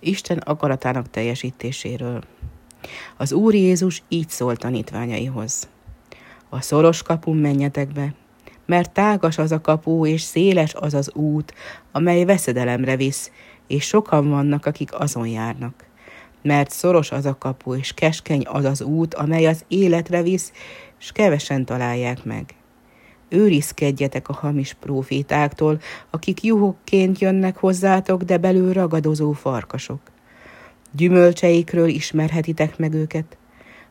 Isten akaratának teljesítéséről. Az Úr Jézus így szólt tanítványaihoz. A szoros kapun menjetek be, mert tágas az a kapu, és széles az az út, amely veszedelemre visz, és sokan vannak, akik azon járnak. Mert szoros az a kapu, és keskeny az az út, amely az életre visz, és kevesen találják meg. Őrizkedjetek a hamis prófétáktól, akik juhokként jönnek hozzátok, de belül ragadozó farkasok. Gyümölcseikről ismerhetitek meg őket?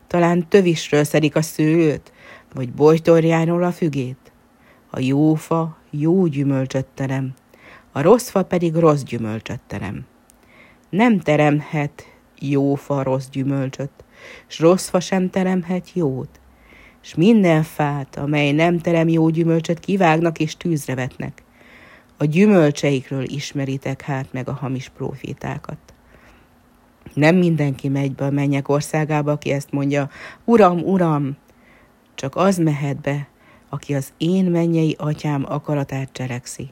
Talán tövisről szedik a szőlőt, vagy bojtorjáról a fügét? A jó fa jó gyümölcsöt terem, a rossz fa pedig rossz gyümölcsöt terem. Nem teremhet jó fa rossz gyümölcsöt, s rossz fa sem teremhet jót. S minden fát, amely nem terem jó gyümölcsöt, kivágnak és tűzre vetnek. A gyümölcseikről ismeritek hát meg a hamis prófétákat. Nem mindenki megy be a mennyek országába, aki ezt mondja, Uram, Uram, csak az mehet be, aki az én mennyei atyám akaratát cselekszi.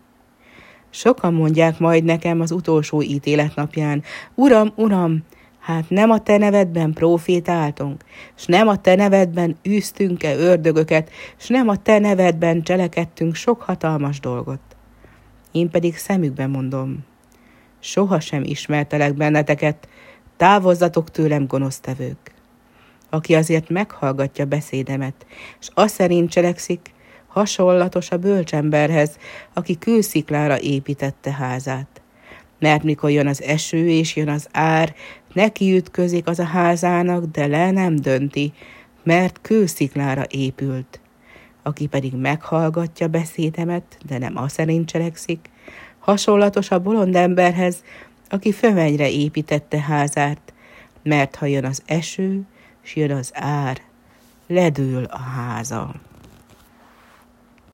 Sokan mondják majd nekem az utolsó ítélet napján, Uram, Uram, hát nem a te nevedben prófétáltunk, s nem a te nevedben űztünk-e ördögöket, s nem a te nevedben cselekedtünk sok hatalmas dolgot. Én pedig szemükbe mondom, sohasem ismertelek benneteket, távozzatok tőlem gonosztevők. Aki azért meghallgatja beszédemet, s aszerint cselekszik, hasonlatos a bölcsemberhez, aki kősziklára építette házát. Mert mikor jön az eső és jön az ár, neki ütközik az a házának, de le nem dönti, mert kősziklára épült. Aki pedig meghallgatja beszédemet, de nem aszerint cselekszik, hasonlatos a bolond emberhez, aki fövenyre építette házát, mert ha jön az eső, s jön az ár, ledől a háza.